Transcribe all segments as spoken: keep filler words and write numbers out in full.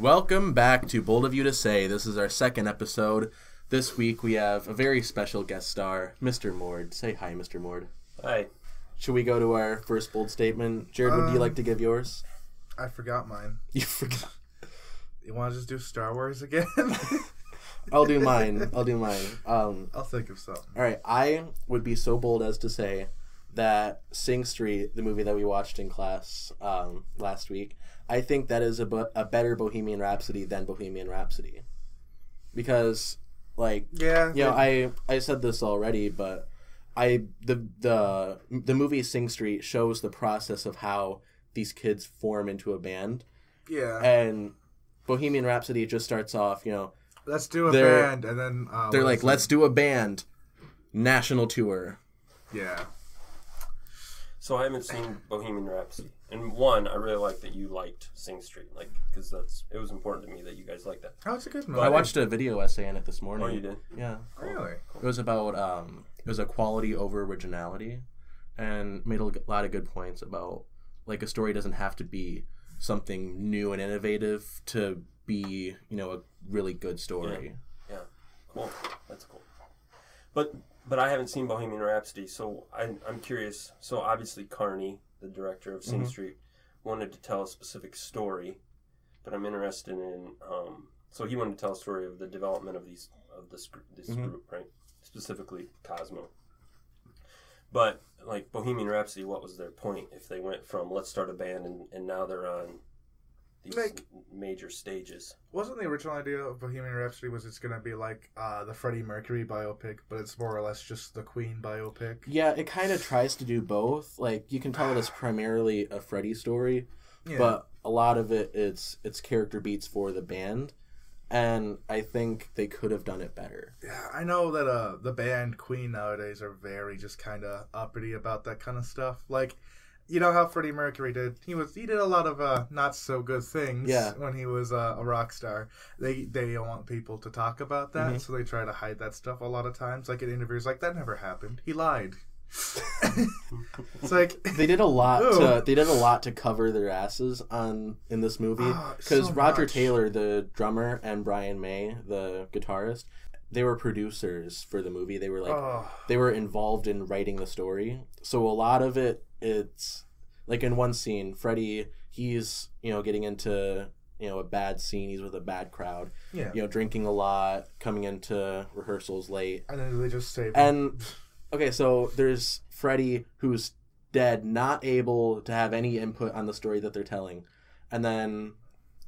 Welcome back to Bold of You to Say. This is our second episode. This week we have a very special guest star, Mister Mord. Say hi, Mister Mord. Hi. Should we go to our first bold statement? Jared, um, would you like to give yours? I forgot mine. You forgot. You want to just do Star Wars again? I'll do mine. I'll do mine. Um, I'll think of something. All right. I would be so bold as to say that Sing Street, the movie that we watched in class um, last week, I think that is a, bo- a better Bohemian Rhapsody than Bohemian Rhapsody. Because, like, yeah, you know, I, I said this already, but I the, the the movie Sing Street shows the process of how these kids form into a band. Yeah. And Bohemian Rhapsody just starts off, you know, let's do a band, and then... Uh, they're like, let's do a band. National tour. Yeah. So I haven't seen Bohemian Rhapsody. And one, I really like that you liked Sing Street, like, because that's it was important to me that you guys liked that. Oh, it's a good movie. I watched a video essay on it this morning. Oh, you did? Yeah. Cool. Really? Cool. It was about um, it was a quality over originality, and made a lot of good points about like a story doesn't have to be something new and innovative to be, you know, a really good story. Yeah. Yeah. Cool. That's cool. But but I haven't seen Bohemian Rhapsody, so I, I'm curious. So obviously, Carney, the director of Sing mm-hmm. Street, wanted to tell a specific story, but I'm interested in, um, so he wanted to tell a story of the development of these of this, this mm-hmm. group, right? Specifically Cosmo. But, like, Bohemian Rhapsody, what was their point if they went from let's start a band and, and now they're on these like, major stages? Wasn't the original idea of Bohemian Rhapsody was it's going to be like uh, the Freddie Mercury biopic, but it's more or less just the Queen biopic? Yeah, it kind of tries to do both. Like, you can tell it's primarily a Freddie story, yeah. but a lot of it, it's it's character beats for the band. And I think they could have done it better. Yeah, I know that uh, the band Queen nowadays are very just kind of uppity about that kind of stuff. Like, you know how Freddie Mercury did? He was he did a lot of uh, not so good things yeah. when he was uh, a rock star. They they don't want people to talk about that, mm-hmm. so they try to hide that stuff a lot of times. Like in interviews, like that never happened. He lied. It's like they did a lot. To, they did a lot to cover their asses on in this movie because oh, so Roger much. Taylor, the drummer, and Brian May, the guitarist, they were producers for the movie. They were like oh. they were involved in writing the story. So a lot of it, it's like in one scene, Freddie, he's you know getting into you know a bad scene. He's with a bad crowd. Yeah, you know drinking a lot, coming into rehearsals late, and then they just save and. Him. Okay, so there's Freddie, who's dead, not able to have any input on the story that they're telling. And then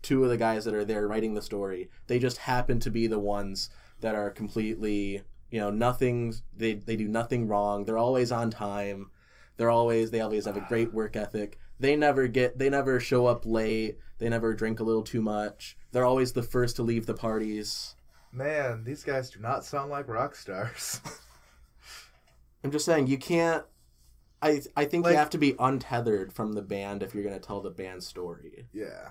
two of the guys that are there writing the story, they just happen to be the ones that are completely, you know, nothing, they they do nothing wrong. They're always on time. They're always, they always have a great work ethic. They never get, they never show up late. They never drink a little too much. They're always the first to leave the parties. Man, these guys do not sound like rock stars. I'm just saying, you can't... I I think like, you have to be untethered from the band if you're going to tell the band's story. Yeah.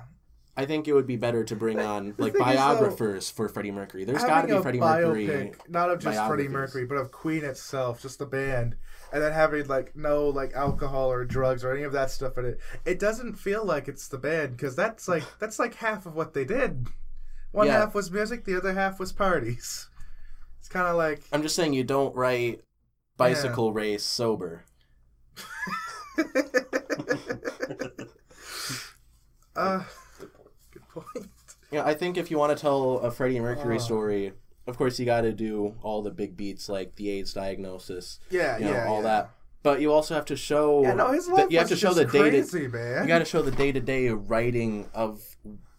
I think it would be better to bring like, on like biographers so, for Freddie Mercury. There's got to be Freddie biopic, Mercury. Not of just Freddie Mercury, but of Queen itself, just the band. And then having like no like alcohol or drugs or any of that stuff in it. It doesn't feel like it's the band because that's like, that's like half of what they did. One yeah. half was music, the other half was parties. It's kind of like... I'm just saying you don't write... Bicycle yeah. race sober. uh, good point. Good point. Yeah, I think if you want to tell a Freddie Mercury oh. story, of course you got to do all the big beats like the AIDS diagnosis. Yeah, you know, yeah, all yeah. that. But you also have to show. Yeah, no, his life the, you have to show the crazy, day to, You got to show the day-to-day writing of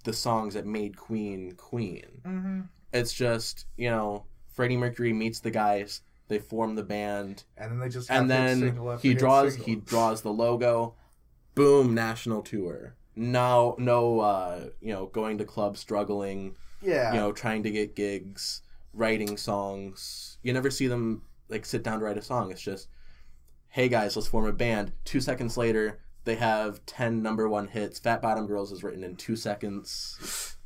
the songs that made Queen Queen. Mm-hmm. It's just you know Freddie Mercury meets the guys. They form the band, and then they just and then he draws he draws the logo, boom, national tour. Now, no, uh, you know, going to clubs, struggling, yeah, you know, trying to get gigs, writing songs. You never see them like sit down to write a song. It's just, hey guys, let's form a band. Two seconds later, they have ten number one hits. Fat Bottom Girls is written in two seconds.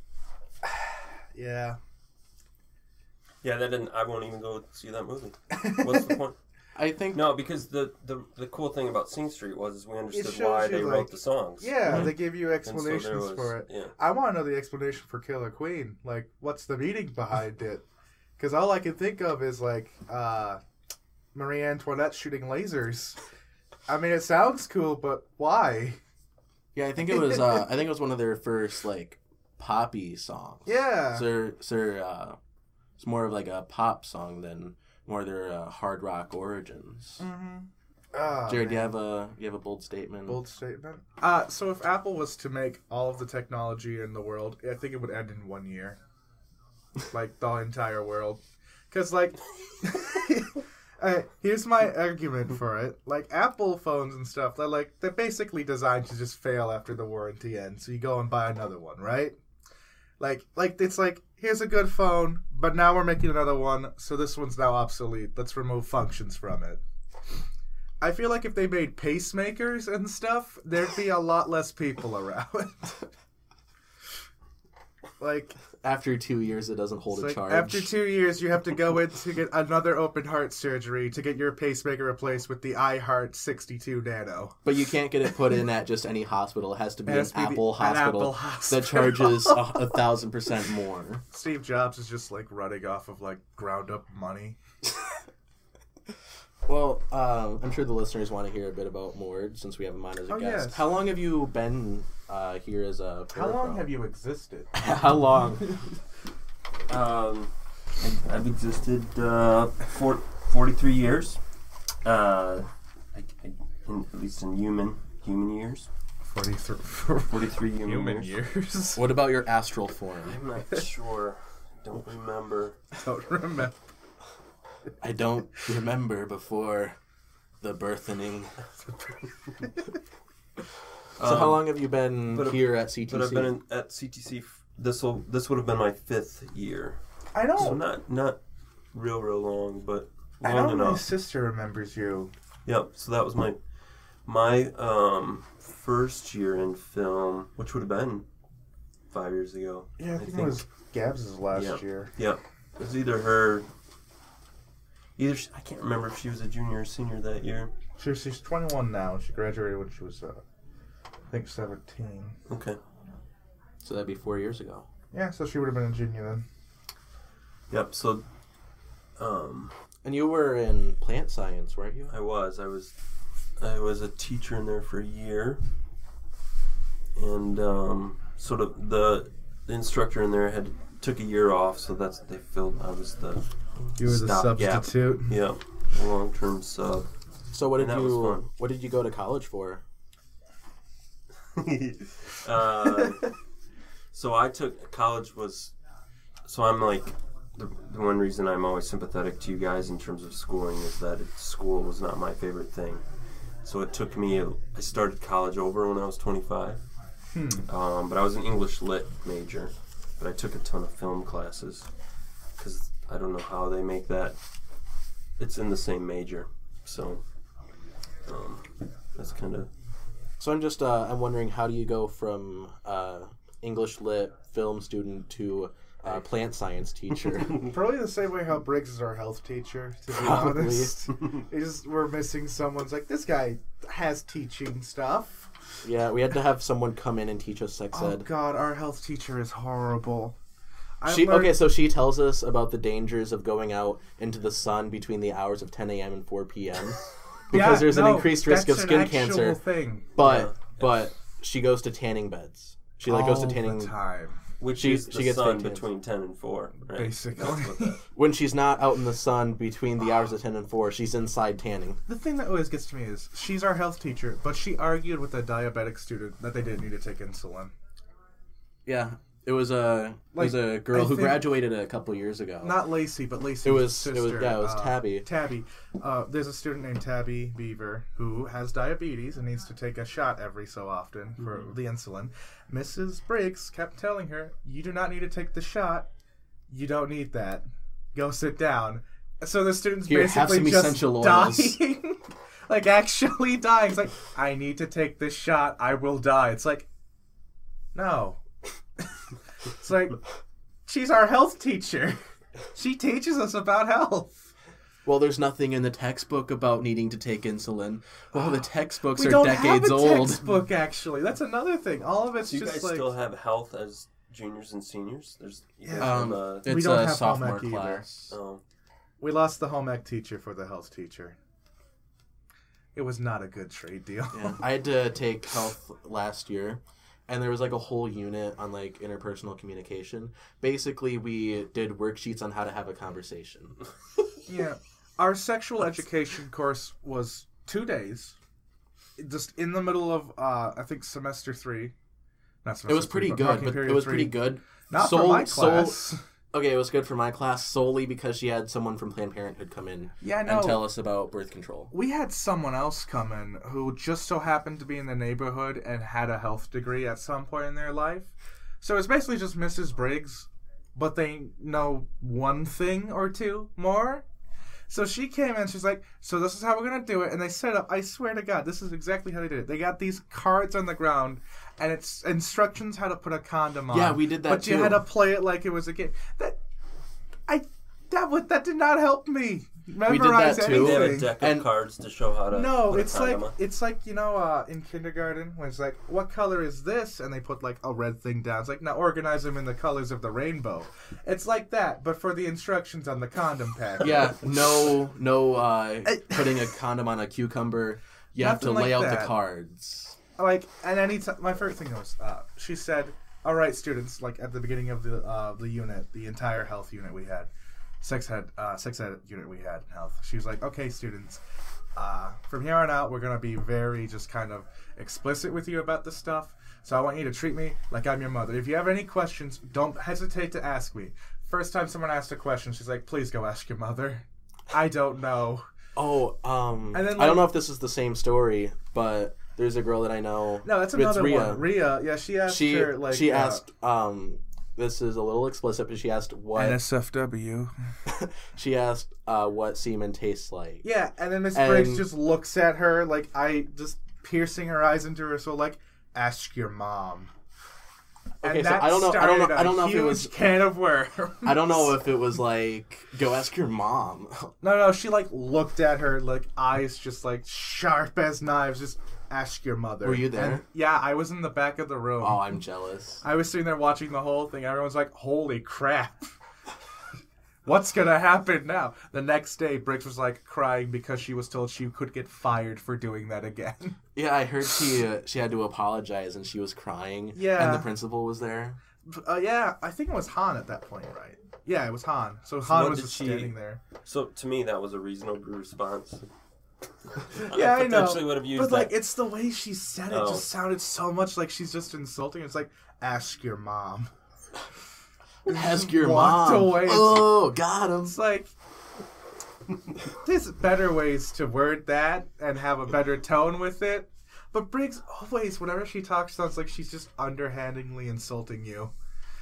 yeah. Yeah, that didn't. I won't even go see that movie. What's the point? I think no, because the, the the cool thing about Sing Street was is we understood why they like, wrote the songs. Yeah, mm-hmm. They gave you explanations so was, for it. Yeah. I want to know the explanation for Killer Queen. Like, what's the meaning behind it? Because all I can think of is like uh, Marie Antoinette shooting lasers. I mean, it sounds cool, but why? Yeah, I think it was. Uh, I think it was one of their first like poppy songs. Yeah. So, so uh, it's more of like a pop song than. More their uh, hard rock origins. Mm-hmm. Oh, Jared, man. do you have a you have a bold statement? Bold statement. Uh, so if Apple was to make all of the technology in the world, I think it would end in one year, like the entire world. Because like, uh, here's my argument for it: like Apple phones and stuff, they're like they're basically designed to just fail after the warranty ends, so you go and buy another one, right? Like, like it's like. Here's a good phone, but now we're making another one, so this one's now obsolete. Let's remove functions from it. I feel like if they made pacemakers and stuff, there'd be a lot less people around. Like after two years, it doesn't hold a like charge. After two years, you have to go in to get another open heart surgery to get your pacemaker replaced with the iHeart sixty-two Nano. But you can't get it put in at just any hospital. It has to be has an, to be Apple the, an Apple hospital that charges a, a thousand percent more. Steve Jobs is just like running off of like ground up money. Well, um, I'm sure the listeners want to hear a bit about Mord since we have him on as a oh, guest. Yes. How long have you been uh, here as a parapro? How long have you existed? How long? um, I've, I've existed uh, for forty-three years, uh, I, I, in, at least in human human years. forty-three, forty-three human, human years. years. What about your astral form? I'm not sure. Don't remember. Don't remember. I don't remember before the birthening. So um, how long have you been here at C T C? But I've been in, at C T C. This will this would have been my fifth year. I don't. So not not real real long, but long I don't enough. My sister remembers you. Yep. So that was my my um, first year in film, which would have been five years ago. Yeah, I, I think, think it was Gabs' last yeah, year. Yep. It was either her. Either she, I can't remember if she was a junior or senior that year. She, she's twenty-one now. She graduated when she was, uh, I think, seventeen. Okay. So that'd be four years ago. Yeah, so she would have been a junior then. Yep, so... Um, and you were in plant science, weren't you? I was. I was I was a teacher in there for a year. And um, sort of the, the instructor in there had took a year off, so that's what they filled. I was the... You were the substitute. Yeah, yeah. Long-term sub. So what did you what did you go to college for? uh, so I took college was so I'm like the, the one reason I'm always sympathetic to you guys in terms of schooling is that it, school was not my favorite thing. So it took me I started college over when I was twenty-five. Hmm. Um, but I was an English lit major, but I took a ton of film classes because. I don't know how they make that. It's in the same major, so um, that's kind of. So I'm just uh, I'm wondering how do you go from uh, English lit film student to uh, plant science teacher? Probably the same way how Briggs is our health teacher. To be Probably. honest, is we're missing someone's like this guy has teaching stuff. Yeah, we had to have someone come in and teach us sex oh, ed. Oh God, our health teacher is horrible. She, okay, so she tells us about the dangers of going out into the sun between the hours of ten a.m. and four p.m. Because yeah, there's no, an increased risk of skin cancer. Thing. But yeah. but she goes to tanning beds. She like All goes to tanning the time, which she, is the she gets sun between ten and four. Right? Basically, that. When she's not out in the sun between the hours of ten and four, she's inside tanning. The thing that always gets to me is she's our health teacher, but she argued with a diabetic student that they didn't need to take insulin. Yeah. It was a like, it was a girl I who graduated a couple years ago. Not Lacey, but Lacey's it was, sister. It was, yeah, it was uh, Tabby. Tabby. Uh, there's a student named Tabby Beaver who has diabetes and needs to take a shot every so often for mm-hmm. the insulin. Missus Briggs kept telling her, you do not need to take the shot. You don't need that. Go sit down. So the student's Here, basically just dying. Like, actually dying. It's like, I need to take this shot. I will die. It's like, no. It's like, she's our health teacher. She teaches us about health. well, there's nothing in the textbook about needing to take insulin. Well, the textbooks we are decades old. We don't have a textbook, actually. That's another thing. All of it's just like... Do you guys like... still have health as juniors and seniors? There's yeah. um, the... It's we don't a have sophomore class. Oh. We lost the home ec teacher for the health teacher. It was not a good trade deal. Yeah. I had to take health last year, and there was like a whole unit on like interpersonal communication. Basically, we did worksheets on how to have a conversation. Yeah. Our sexual education course was two days, just in the middle of, uh, I think, semester three. Not semester it was pretty three, good, but, but it was three. pretty good. Not soul, for my class. Soul, okay, it was good for my class solely because she had someone from Planned Parenthood come in yeah, no, and tell us about birth control. We had someone else come in who just so happened to be in the neighborhood and had a health degree at some point in their life. So it's basically just Missus Briggs, but they know one thing or two more. So she came in, she's like, so this is how we're going to do it. And they set up, I swear to God, this is exactly how they did it. They got these cards on the ground, and it's instructions how to put a condom on. Yeah, we did that but too. But you had to play it like it was a game. That I that was, that did not help me memorize anything. We did that too. Anything. They had a deck of and cards to show how to No, put it's a condom like on. It's like, you know, uh, in kindergarten, when it's like, what color is this? And they put like a red thing down. It's like, now organize them in the colors of the rainbow. It's like that, but for the instructions on the condom pack. Yeah, no, no, uh, putting a condom on a cucumber. You have to lay like out that. the cards. Like, and any time, my first thing was, uh, she said, all right, students, like at the beginning of the uh, the unit, the entire health unit we had, sex ed, uh, sex ed unit we had in health, she was like, okay, students, uh, from here on out, we're going to be very just kind of explicit with you about this stuff, so I want you to treat me like I'm your mother. If you have any questions, don't hesitate to ask me. First time someone asked a question, she's like, please go ask your mother. I don't know. Oh, um, and then, like, I don't know if this is the same story, but... There's a girl that I know. No, that's another Rhea. one. Rhea, yeah, she asked she, her, like... She uh, asked, um, this is a little explicit, but she asked what... N S F W. She asked uh, what semen tastes like. Yeah, and then Miss Briggs just looks at her, like, I just piercing her eyes into her soul, like, ask your mom. Okay, and so I don't know. I don't know. I don't know if it was can of worms. I don't know if it was like go ask your mom. No, no. She like looked at her like eyes just like sharp as knives. Just ask your mother. Were you there? And, yeah, I was in the back of the room. Oh, I'm jealous. I was sitting there watching the whole thing. Everyone's like, "Holy crap! What's gonna happen now?" The next day, Briggs was like crying because she was told she could get fired for doing that again. Yeah, I heard she uh, she had to apologize, and she was crying. Yeah. And the principal was there. Uh, yeah, I think it was Han at that point, right? Yeah, it was Han. So, so Han was just she... standing there. So to me, that was a reasonable response. Yeah, I, I know. Would have used but that. Like, it's the way she said it oh. just sounded so much like she's just insulting. It's like, ask your mom. Ask your mom. Away. Oh, got him. It's like. There's better ways to word that and have a better tone with it. But Briggs always, whenever she talks, sounds like she's just underhandedly insulting you.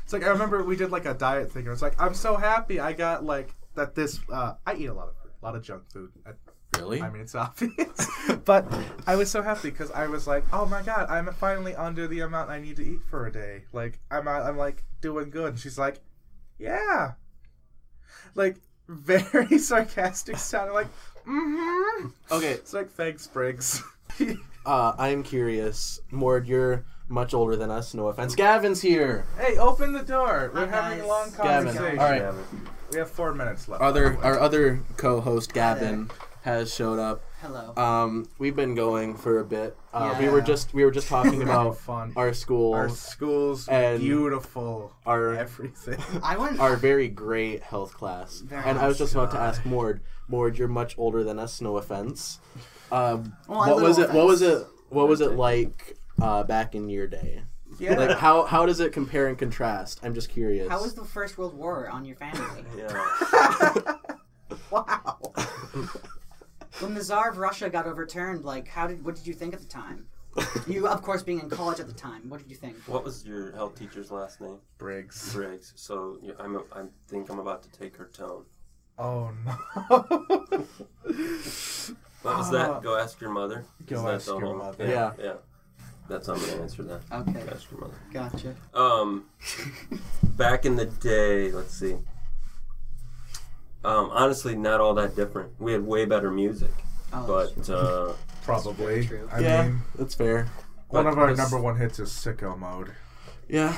It's like, I remember we did like a diet thing, and it's like, I'm so happy I got like that this, uh, I eat a lot of food, a lot of junk food. I, really? I mean, it's obvious. But I was so happy because I was like, oh my God, I'm finally under the amount I need to eat for a day. Like, I'm, I'm like doing good. And she's like, yeah. Like, very sarcastic sound. I'm like, mm-hmm. Okay. It's like, thanks, Briggs. uh, I'm curious. Mord, you're much older than us. No offense. Gavin's here. Hey, open the door. We're Hi, having guys. a long conversation. Gavin. All right. Gavin. We have four minutes left. Other, our other co-host, Gavin, has showed up. Hello. Um, we've been going for a bit. Uh, yeah. We were just we were just talking about fun. our schools. Our schools, and beautiful. Our everything. I went. Our very great health class. Very and I was just about God. to ask Mord. Mord, you're much older than us. No offense. Um, well, what, was it, what was it? What was it? What was it like uh, back in your day? Yeah. Like how how does it compare and contrast? I'm just curious. How was the First World War on your family? Yeah. Wow. When the Tsar of Russia got overturned, like, how did what did you think at the time? You, of course, being in college at the time, what did you think? What was your health teacher's last name? Briggs. Briggs. So yeah, I'm a, I think I'm about to take her tone. Oh no! What was uh, that? Go ask your mother. Go ask your home? mother. Yeah. yeah, yeah. That's how I'm gonna answer that. Okay. Go ask your mother. Gotcha. Um, back in the day, let's see. Um, honestly, not all that different. We had way better music, oh, but uh, probably. I yeah, mean, that's fair. One of our number one hits is "Sicko Mode." Yeah.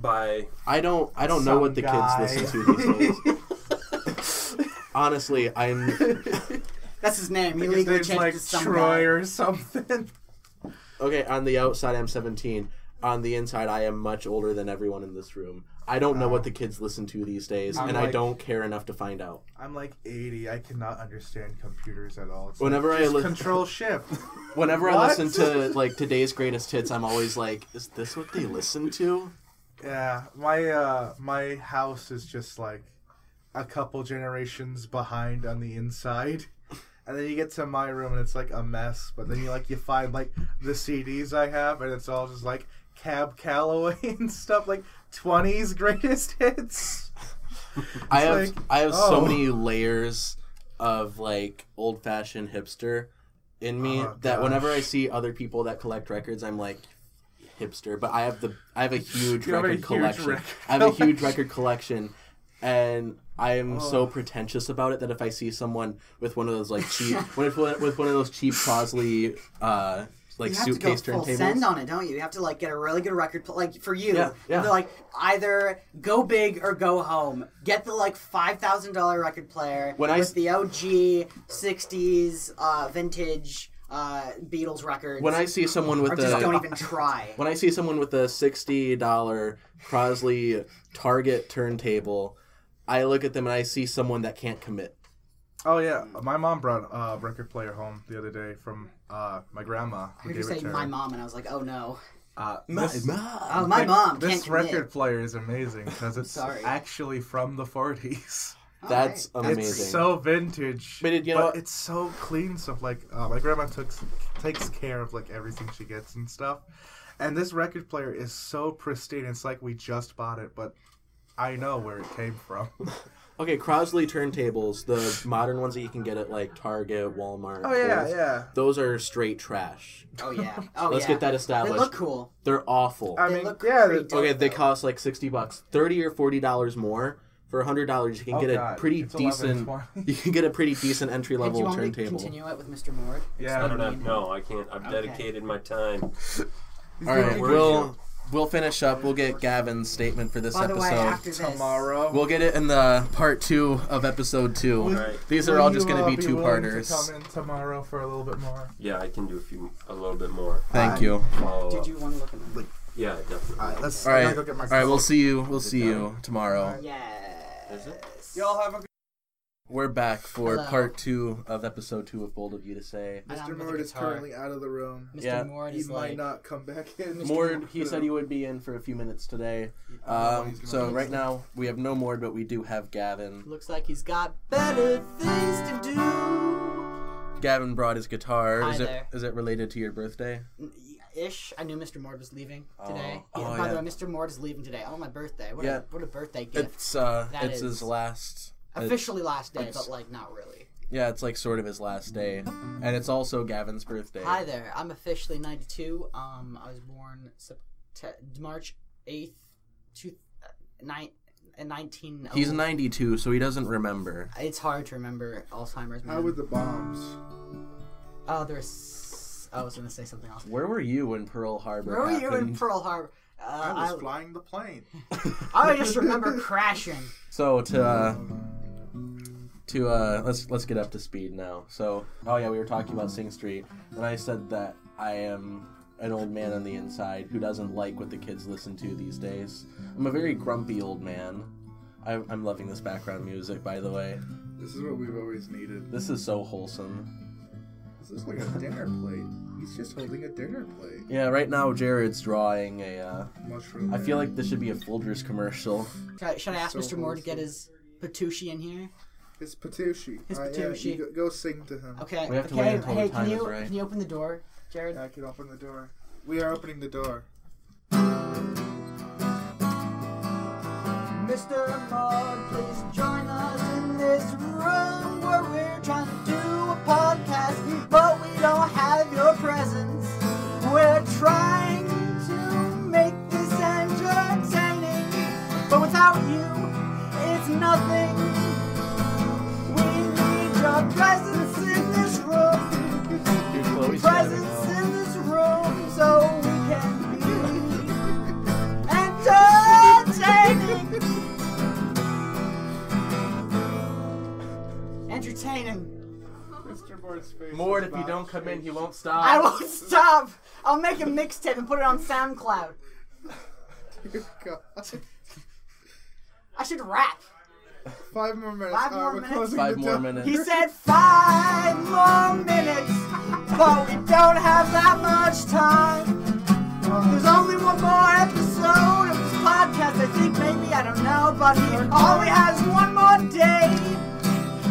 By I don't I don't know what the guy. kids listen to these days. Honestly, I'm. That's his name. He legally changed like to some Troy guy. or something. Okay, on the outside I'm seventeen. On the inside I am much older than everyone in this room. I don't know uh, what the kids listen to these days, I'm and like, I don't care enough to find out. I'm like eighty. I cannot understand computers at all. It's whenever like, I li- control shift. Whenever I listen to like today's greatest hits, I'm always like, is this what they listen to? Yeah, my uh, my house is just like a couple generations behind on the inside. And then you get to my room and it's like a mess. But then you like you find like the C Ds I have and it's all just like Cab Calloway and stuff like twenties greatest hits. I have like, I have oh. so many layers of like old fashioned hipster in me oh, that gosh. whenever I see other people that collect records, I'm like hipster. But I have the I have a huge you record a collection. Huge record I have a huge record collection. And I am oh. so pretentious about it that if I see someone with one of those like cheap, with with one of those cheap Crosley, uh, like suitcase turntables, you have to go full send on it, don't you? You have to like get a really good record, pl- like for you. Yeah, yeah. They're like either go big or go home. Get the like five thousand dollar record player when with I, the O G sixties uh, vintage uh, Beatles records. When I see someone with or the just don't even try. When I see someone with a sixty dollar Crosley Target turntable. I look at them and I see someone that can't commit. Oh, yeah. My mom brought a uh, record player home the other day from uh, my grandma. I heard you say my mom, and I was like, oh, no. Uh, my this, mom. Oh, my like, mom can't This commit. record player is amazing because it's actually from the forties. That's right. amazing. It's so vintage, but, it, you know, but it's so clean stuff. Like, uh, my grandma takes takes care of, like, everything she gets and stuff. And this record player is so pristine. It's like we just bought it, but... I know where it came from. Okay, Crosley turntables, the modern ones that you can get at like Target, Walmart. Oh yeah, those, yeah. Those are straight trash. Oh yeah. Oh Let's yeah. get that established. They look cool. They're awful. I they mean, look yeah. Dope, okay, though. They cost like sixty bucks, thirty or forty dollars more. For a hundred dollars, you can oh, get a God. pretty it's decent. You can get a pretty decent entry level turntable. Hey, do you want turntable. me to continue it with Mister Mord? Yeah. I don't have, no, I can't. I've okay. dedicated my time. All right, we'll. We'll finish up. We'll get Gavin's statement for this By the episode way, after this. tomorrow. We'll get it in the part two of episode two. All right. These are Will all just going to be, be two-parters. Come in tomorrow for a little bit more. Yeah, I can do a few, a little bit more. Thank uh, you. I'll, Did you want to look at them? Yeah, definitely. All right, let's, all right. Go get my all right. We'll see you. We'll see you tomorrow. Yes. Is it? Y'all have a. Good- We're back for Hello. part two of episode two of Bold of You to Say. Mister Mord is currently out of the room. Mister Yeah. Mord is he might like, not come back in. Mord, he said he would be in for a few minutes today. Um, so right now we have no Mord, but we do have Gavin. Looks like he's got better things to do. Gavin brought his guitar. Hi is there. It, is it related to your birthday? Ish. I knew Mister Mord was leaving today. Oh. Yeah, oh, by yeah. the way, Mister Mord is leaving today. Oh, my birthday. What, yeah. a, what a birthday gift. It's uh, that it's is. his last. Officially last day, it's, but, like, not really. Yeah, it's, like, sort of his last day. And it's also Gavin's birthday. Hi there. I'm officially ninety-two. Um, I was born sept- March eighth, two, uh, nine, uh, nineteen oh. He's ninety-two, so he doesn't remember. It's hard to remember Alzheimer's. Man. How were the bombs? Oh, there's... Oh, I was going to say something else. Where were you when Pearl Harbor Where happened? were you in Pearl Harbor? Uh, I was I, flying the plane. I just remember crashing. So, to... Uh, To uh, let's let's get up to speed now. So, oh yeah, we were talking about Sing Street, and I said that I am an old man on the inside who doesn't like what the kids listen to these days. I'm a very grumpy old man. I, I'm loving this background music, by the way. This is what we've always needed. This is so wholesome. This looks like a dinner plate. He's just holding a dinner plate. Yeah, right now Jared's drawing a. Uh, Mushroom. I feel like this should be a Folgers commercial. Should I, should I ask so Mister Wholesome. Moore to get his Petucci in here? It's Petucci. It's Petucci. Uh, yeah, go, go sing to him. Okay. We have to okay. wait until hey, the time you, is right. Can you open the door, Jared? Yeah, I can open the door. We are opening the door. Mister Mord, please join us in this room where we're trying to do a podcast, but we don't have your presence. We're trying to make this entertaining, but without you, it's nothing. presence in this room. Presence in this room, so we can be entertaining. Entertaining. Mister Mord's face. Mord, if you don't come in, he won't stop. I won't stop. I'll make a mixtape and put it on SoundCloud. Dear God. I should rap. Five more minutes. Five more uh, minutes. Five more minutes. He said five more minutes, but we don't have that much time. There's only one more episode of this podcast, I think, maybe, I don't know, but he only has one more day,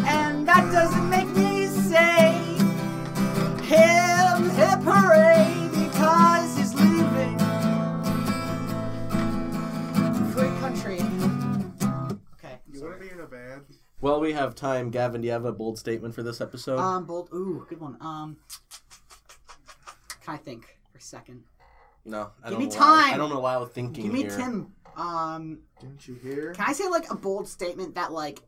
and that doesn't make me say him, hip hooray, because he's leaving for a country. Well, we have time. Gavin, do you have a bold statement for this episode? Um, bold. Ooh, good one. Um, can I think for a second? No, I give don't me allow, time. I don't allow thinking. Give me here. Tim. Um, didn't you hear? Can I say like a bold statement that like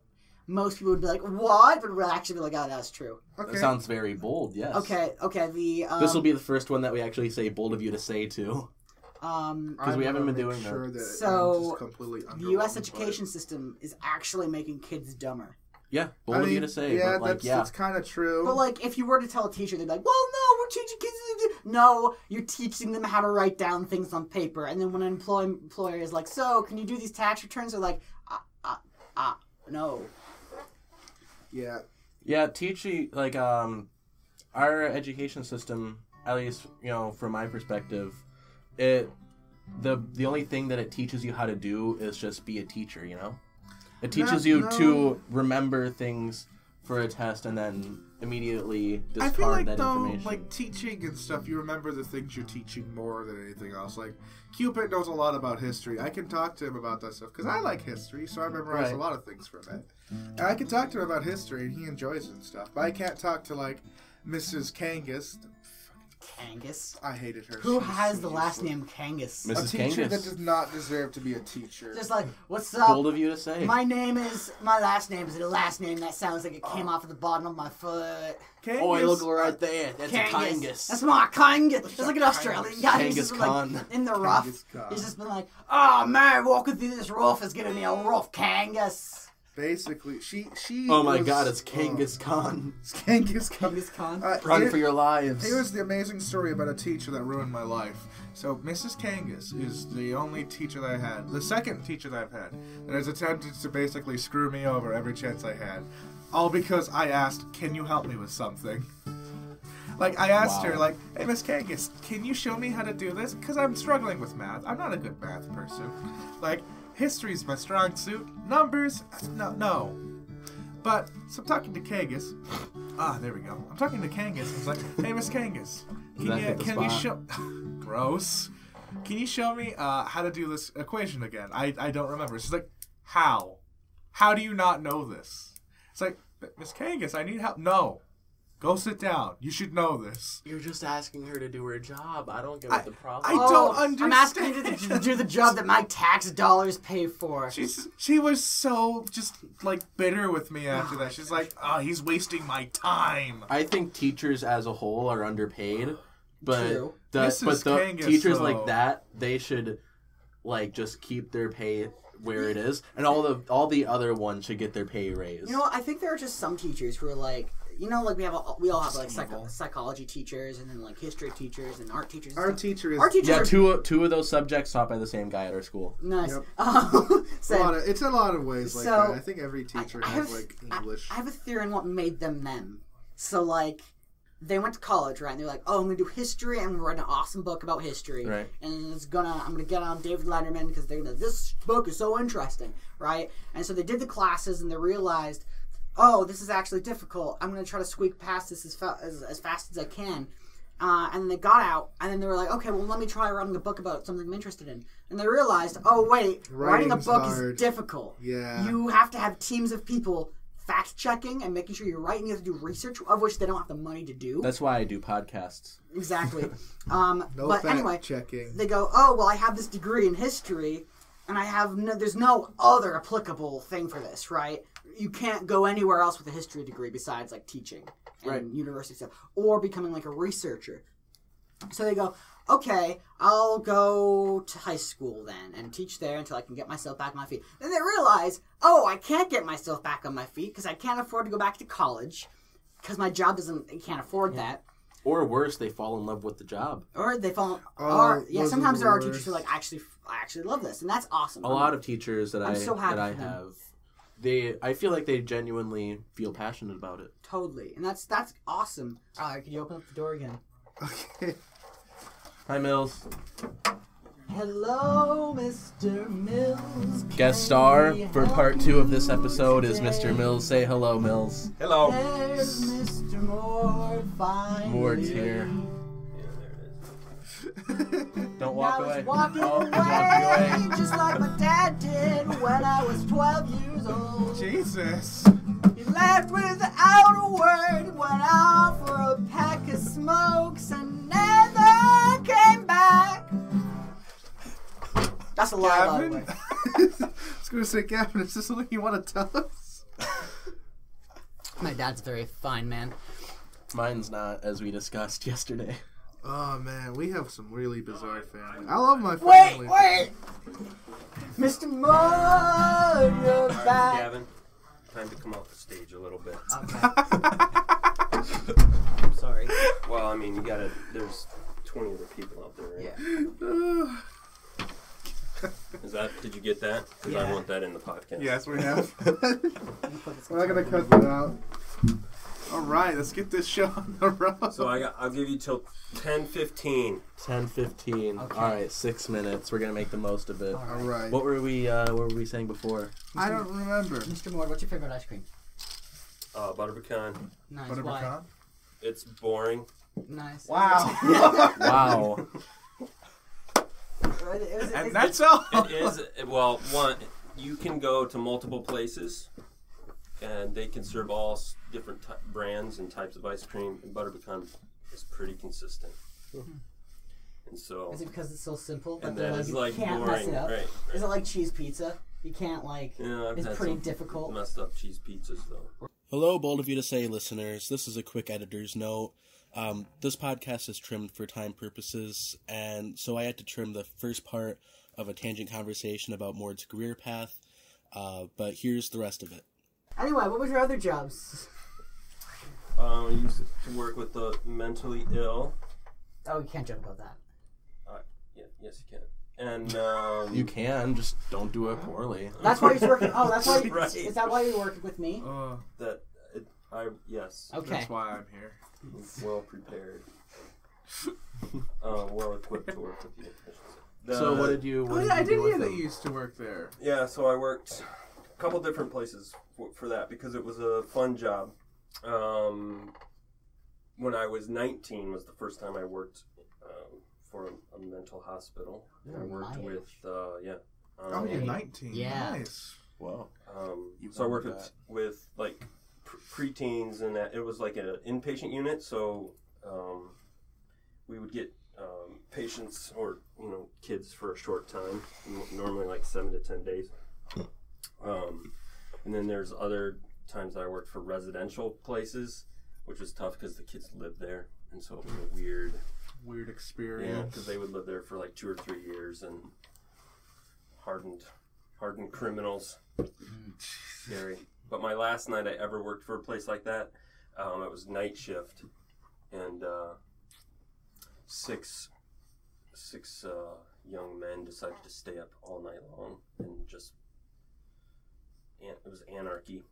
most people would be like, "What?" But we'll actually be like, "Oh, that's true." Okay. That sounds very bold. Yes. Okay. Okay. The um, this will be the first one that we actually say bold of you to say too. Um, because we haven't been doing sure that. that so the U S education system is actually making kids dumber. Yeah, bold I mean, of you to say. Yeah, but like, that's, yeah. that's kind of true. But like, if you were to tell a teacher, they'd be like, "Well, no, we're teaching kids." No, you're teaching them how to write down things on paper. And then when an employ- employer is like, "So, can you do these tax returns?" They're like, "Ah, ah, ah, no." Yeah, yeah. Teaching like um, our education system, at least you know from my perspective. It the the only thing that it teaches you how to do is just be a teacher, you know? It teaches no, you no. to remember things for a test and then immediately discard I feel like, that though, information. Like teaching and stuff, you remember the things you're teaching more than anything else. Like Cupid knows a lot about history. I can talk to him about that stuff because I like history, so I memorize right. a lot of things from it. And I can talk to him about history, and he enjoys it and stuff. But I can't talk to like Missus Kangas. Kangas. I hated her. Who has the last name Kangas? Missus A teacher Kangas. That does not deserve to be a teacher. Just like, what's up? Bold of you to say. My name is, my last name is a last name that sounds like it came oh. off of the bottom of my foot. Kangas. Oh, look right there. That's Kangas. a Kangas. That's my Kangas. That's like an Australian guy who's just been like in the Kangas rough. Con. He's just been like, oh man, walking through this rough is giving me a rough Kangas. Basically, she she. Oh my was, God! It's Kangas uh, Khan. It's Kangas Khan. Kangas Khan. Uh, Run it, for your lives. It was the amazing story about a teacher that ruined my life. So Missus Kangas is the only teacher that I had, the second teacher that I've had, that has attempted to basically screw me over every chance I had, all because I asked, "Can you help me with something?" Like I asked wow. her, like, "Hey, Miss Kangas, can you show me how to do this? Because I'm struggling with math. I'm not a good math person. Like." History's my strong suit. Numbers, no, no. But, so I'm talking to Kangas. Ah, there we go. I'm talking to Kangas. I was like, hey, Miss Kangas, can you, can you show... Gross. Can you show me uh, how to do this equation again? I, I don't remember. She's like, how? How do you not know this? It's like, Miss Kangas, I need help. No. Go sit down. You should know this. You're just asking her to do her job. I don't get what the problem is. I don't understand. I'm asking her to do the job that my tax dollars pay for. She's, she was so just, like, bitter with me after that. She's like, oh, he's wasting my time. I think teachers as a whole are underpaid. But True. The, but the Kangas, teachers though. Like that, they should, like, just keep their pay where it is. And all the all the other ones should get their pay raised. You know what? I think there are just some teachers who are like, you know, like we have, a, we all have like psycho- psychology teachers, and then like history teachers, and art teachers. And our teacher is our teachers. Yeah, are, two of, two of those subjects taught by the same guy at our school. Nice. Yep. Um, so, a lot of, it's a lot of ways like so, that. I think every teacher I, I has have, like English. I, I have a theory on what made them them. So like, they went to college, right? And they're like, oh, I'm gonna do history, and I'm gonna write an awesome book about history, right? And it's gonna, I'm gonna get on David Letterman because they're gonna, this book is so interesting, right? And so they did the classes, and they realized. Oh, this is actually difficult. I'm going to try to squeak past this as, fa- as, as fast as I can. Uh, and then they got out, and then they were like, okay, well, let me try writing a book about something I'm interested in. And they realized, oh, wait, Writing's writing a book hard. Is difficult. Yeah. You have to have teams of people fact-checking and making sure you're right, and you have to do research, of which they don't have the money to do. That's why I do podcasts. Exactly. Um, no but fact-checking. Anyway, they go, oh, well, I have this degree in history. and I have no, there's no other applicable thing for this, right? You can't go anywhere else with a history degree besides like teaching and right. university stuff or becoming like a researcher. So they go, okay, I'll go to high school then and teach there until I can get myself back on my feet. Then they realize, oh, I can't get myself back on my feet because I can't afford to go back to college because my job doesn't, they can't afford yeah. that. Or worse, they fall in love with the job. Or they fall. Oh, or yeah, sometimes there are teachers who are like, actually, I actually love this, and that's awesome. A I'm, lot of teachers that I'm I so happy that I have, they I feel like they genuinely feel passionate about it. Totally, and that's that's awesome. Uh, can you open up the door again? Okay. Hi, Mills. Hello, Mister Mills. Guest star for part two of this episode is Mister Mills. Say hello, Mills. Hello. There's Mister Mord. Finally. Mord's here. Yeah, there it is. Don't walk away. I was walking oh, away, away just like my dad did when I was twelve years old. Jesus. He left without a word, went out for a pack of smokes, and never came back. That's a lie, by the way. I was going to say, Gavin, is this something you want to tell us? My dad's a very fine man. Mine's not, as we discussed yesterday. Oh, man, we have some really bizarre family. I love my family. Wait, wait! Mister Mord, you're back. All right, Gavin, time to come off the stage a little bit. Okay. I'm sorry. Well, I mean, you got to, there's twenty other people out there, right? Yeah. Is that? Did you get that? Because yeah. I want that in the podcast. Yes, we have. We're not gonna cut that out. All right, let's get this show on the road. So I got, I'll give you till ten fifteen. Ten fifteen. Okay. All right, six minutes. We're gonna make the most of it. All right. All right. What were we? Uh, what were we saying before? I don't remember. Mister Mord, what's your favorite ice cream? Uh, butter pecan. Nice. Butter Why? pecan. It's boring. Nice. Wow. Wow. It is, and that's all. It is, well, one, you can go to multiple places, and they can serve all different ty- brands and types of ice cream, and butter pecan is pretty consistent. Mm-hmm. And so... Is it because it's so simple? And that like, is, like, can't boring. Mess it up? Right, right. Is it like cheese pizza? You can't, like... Yeah, it's pretty difficult. Messed up cheese pizzas, though. Hello, Bold of You to Say listeners. This is a quick editor's note. Um, this podcast is trimmed for time purposes, and so I had to trim the first part of a tangent conversation about Mord's career path, uh, but here's the rest of it. Anyway, what was your other jobs? Um, I used to work with the mentally ill. Oh, you can't joke about that. Uh, yeah, yes, you can. And, um... You can, just don't do it poorly. That's why he's working... Oh, that's why... Right. Is that why you worked with me? Uh, that... It, I... Yes. Okay. That's why I'm here. Well prepared, uh, well equipped to work with you. The, so what did you? What oh, did I you didn't hear that you used to work there. Yeah, so I worked a couple different places for, for that because it was a fun job. Um, when I was nineteen, was the first time I worked um, for a, a mental hospital. Yeah, I worked nice. with uh, yeah. Um, oh, you're nineteen. Yeah. Nice. Wow. Um, so I worked with, with like. preteens, and that it was like an inpatient unit, so um, we would get um, patients or you know kids for a short time, normally like seven to ten days. Um, and then there's other times that I worked for residential places, which was tough because the kids lived there, and so it was a weird, weird experience because yeah, they would live there for like two or three years and hardened, hardened criminals. Scary. But my last night I ever worked for a place like that, um, it was night shift, and uh, six six uh, young men decided to stay up all night long, and just an- it was anarchy.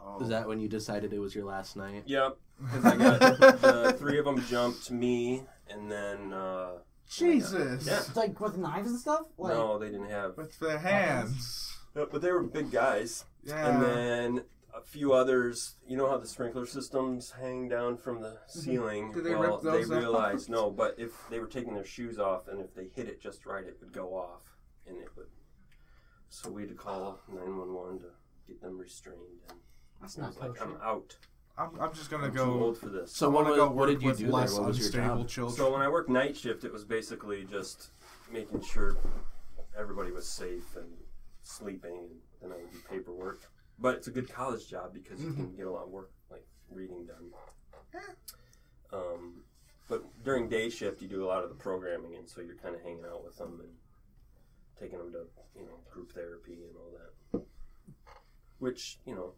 Um, was that when you decided it was your last night? Yep, because I got the three of them jumped me, and then uh, Jesus, yeah. like with knives and stuff. Like, no, they didn't have with their hands. No, but they were big guys. Yeah. And then a few others, you know how the sprinkler systems hang down from the ceiling? Did they well, rip those they realized, out? No, but if they were taking their shoes off and if they hit it just right, it would go off. And it would. So we had to call nine one one to get them restrained. And That's not like, I'm out. I'm, I'm just going to go. Too old for this. So what, go what did you do there? What was your job? Children. So when I worked night shift, it was basically just making sure everybody was safe and sleeping, and then I would do paperwork. But it's a good college job because you can get a lot of work, like reading done. Um, but during day shift, you do a lot of the programming, and so you're kind of hanging out with them and taking them to, you know, group therapy and all that. Which, you know,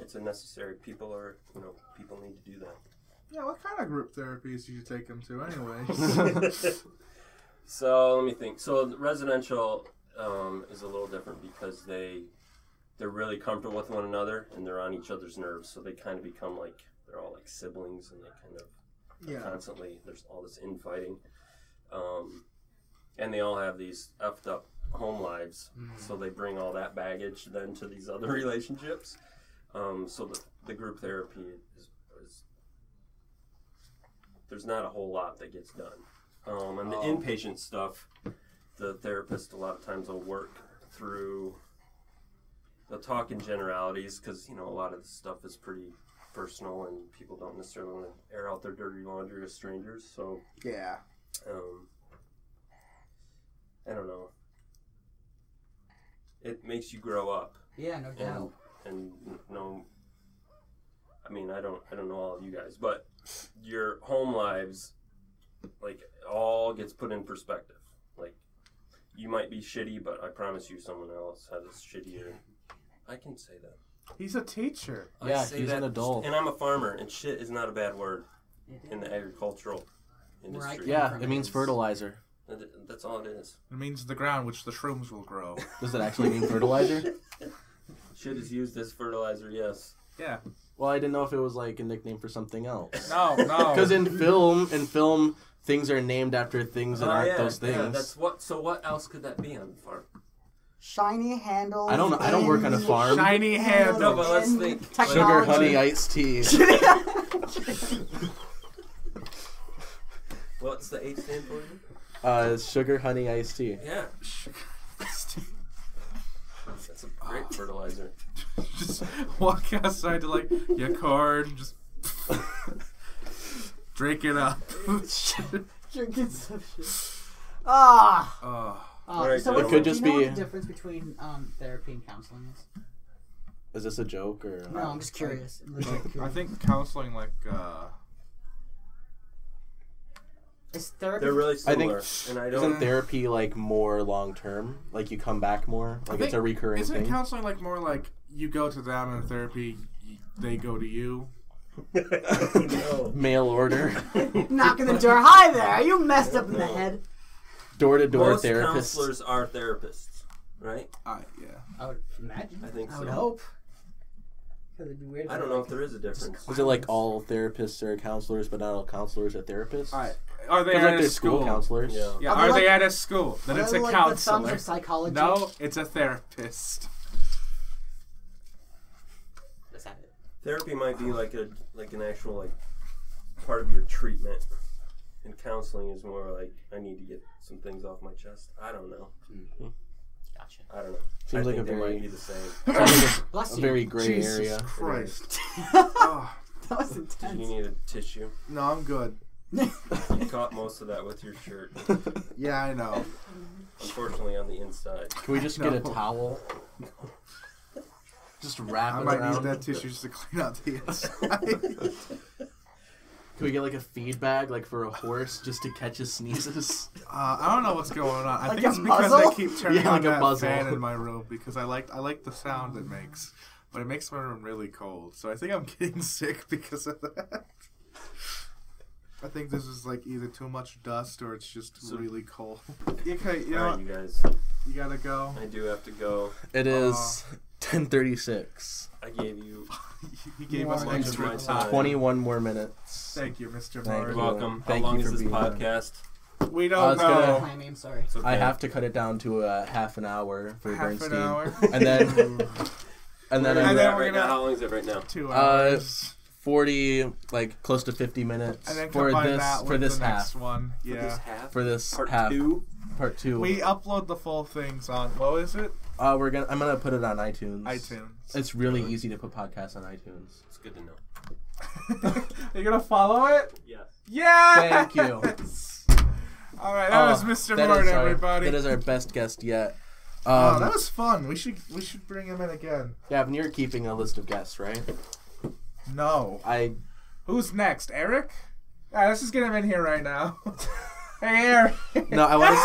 it's a necessary. People are, you know, people need to do that. Yeah, what kind of group therapies do you take them to anyway? So, let me think. So, the residential um, is a little different because they, they're really comfortable with one another and they're on each other's nerves. So, they kind of become like, they're all like siblings and they kind of yeah. constantly, there's all this infighting. Um, and they all have these effed up home lives. Mm. So, they bring all that baggage then to these other relationships. Um, so, the, the group therapy is, is, there's not a whole lot that gets done. Um, and the um, inpatient stuff, the therapist a lot of times will work through, they'll talk in generalities because, you know, a lot of this stuff is pretty personal and people don't necessarily want to air out their dirty laundry to strangers, so. Yeah. Um, I don't know. It makes you grow up. Yeah, no doubt. And, and no, I mean, I don't, I don't know all of you guys, but your home lives, like, it all gets put in perspective. Like, you might be shitty, but I promise you someone else has a shittier... I can say that. He's a teacher. I yeah, he's that, an adult. And I'm a farmer, and shit is not a bad word in the agricultural industry. Yeah, it means fertilizer. That's all it is. It means the ground which the shrooms will grow. Does it actually mean fertilizer? Shit is used as fertilizer, yes. Yeah. Well, I didn't know if it was, like, a nickname for something else. No, no. Because in film, in film... things are named after things that oh, aren't yeah, those things. Yeah, that's what. So what else could that be on the farm? Shiny handles. I don't. I don't work on a farm. Shiny handles. No, but let's think. Technology. Sugar, honey, iced tea. What's the H stand for you? Uh, sugar, honey, iced tea. Yeah. Sugar, iced tea. That's a great oh. fertilizer. Just walk outside to like your card and just. Drink it up. Drinking some shit. Ah. Oh. Oh. Right, so what, it could just be. What the difference between um, therapy and counseling is? Is this a joke or? No, I'm just curious. I'm really like, curious. I think counseling, like. Uh... Is therapy? They're really similar. I think, and I don't... Isn't therapy like more long term? Like you come back more. Like I it's a recurring isn't thing. Isn't counseling like more like you go to them and therapy, they go to you? No. Mail order. Knock on the door. Hi there. Are you messed up in the head? Door to door therapists. Counselors are therapists, right? Uh, yeah. I would imagine. I think so. I would hope. It'd be weird. I don't know if there is a difference. Is it like all therapists are counselors, but not all counselors are therapists? All right. Are they at a school? Counselors. Yeah. yeah. Are, are they, like, at a school? Then it's a like counselor. The psychology? No, it's a therapist. Therapy might be like a like an actual like part of your treatment, and counseling is more like I need to get some things off my chest. I don't know. Mm-hmm. Gotcha. I don't know. Seems I like think a they very might be the same. Like a, a very gray Jesus area. Christ. Oh, that was intense. Did you need a tissue? No, I'm good. You caught most of that with your shirt. Yeah, I know. Unfortunately, on the inside. Can we just no. get a towel? No. Just wrap I it around. I might need that tissue just to clean out the inside. Can we get like a feed bag, like for a horse, just to catch his sneezes? Uh, I don't know what's going on. I like think it's muzzle? Because I keep turning yeah, like on a that muzzle. Fan in my room because I like I like the sound it makes, but it makes my room really cold. So I think I'm getting sick because of that. I think this is like either too much dust or it's just so, really cold. Okay, you know, all right, you guys, you gotta go. I do have to go. It is. Uh, ten thirty-six. I gave you. You gave more us an extra time. twenty-one more minutes. Thank you, Mister Mord. You're welcome. Thank How long you for is this podcast? There. We don't uh, know. Gonna, I mean, sorry. Okay. I have to cut it down to a uh, half an hour for half Bernstein. Half an hour. And then, and then, and then we're right gonna, now. How long is it right now? Two hours. Uh, forty, like close to fifty minutes. And then for this, that for this the half. Next one. Yeah. For this half. For this part half. Two. Part two. We upload the full things on. What is it? Uh, we're gonna. I'm gonna put it on iTunes. iTunes. It's really easy to put podcasts on iTunes. It's good to know. Are you gonna follow it? Yes. Yeah. Thank you. All right, that uh, was Mister That Mord, our, everybody. That is our best guest yet. Um, oh, that was fun. We should we should bring him in again. Gavin, you're keeping a list of guests, right? No. I. Who's next, Eric? All right, let's just get him in here right now. Hey, Eric. No, I want to.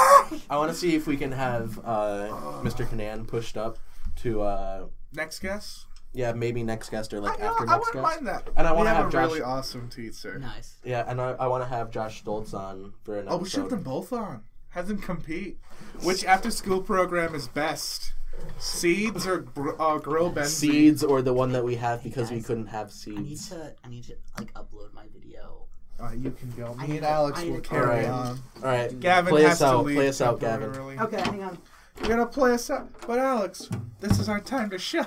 I want to see if we can have uh, Mister Kanan pushed up to uh, next guest. Yeah, maybe next guest or like I after know, next guest. I wouldn't guest. mind that. And I want to have, have a Josh... really awesome teacher. Nice. Yeah, and I, I want to have Josh Stoltz on for an episode. Oh, we should have them both on. Have them compete. Which after school program is best? Seeds or uh, Grill Benzene? Seeds or the one that we have because hey guys, we couldn't have seeds. I need to. I need to like upload my video. Uh, you can go. Me I and Alex will carry on. All right, Gavin play has us out. to leave. Play us out, Gavin. Really. Okay, hang on. You're gonna play us out, but Alex, this is our time to shine.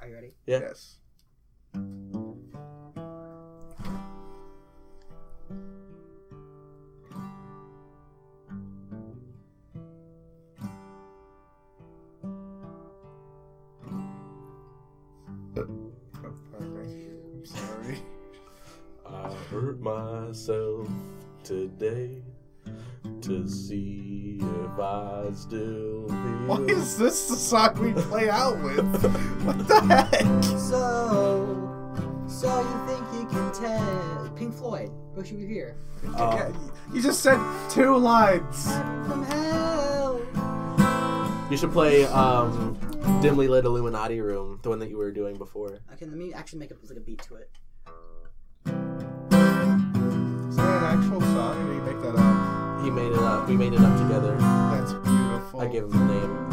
Are you ready? Yeah. Yes. I'm sorry. I hurt myself today to see if I still feel. Why is this the song we play out with? What the heck? So, so you think you can tell? Pink Floyd, Wish You Were Here. Uh, you just said two lines. From hell. You should play um, Dimly Lit Illuminati Room, the one that you were doing before. Okay, let me actually make it like a beat to it. Is that an actual song? Or do you make that up? He made it up. We made it up together. That's beautiful. I give him the name.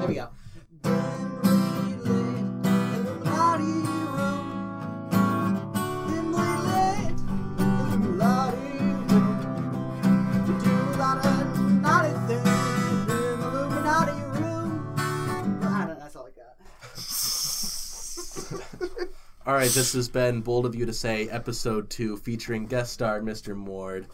There we go. I don't know. That's all I got. All right, this has been Bold of You to Say, Episode two, featuring guest star Mister Mord.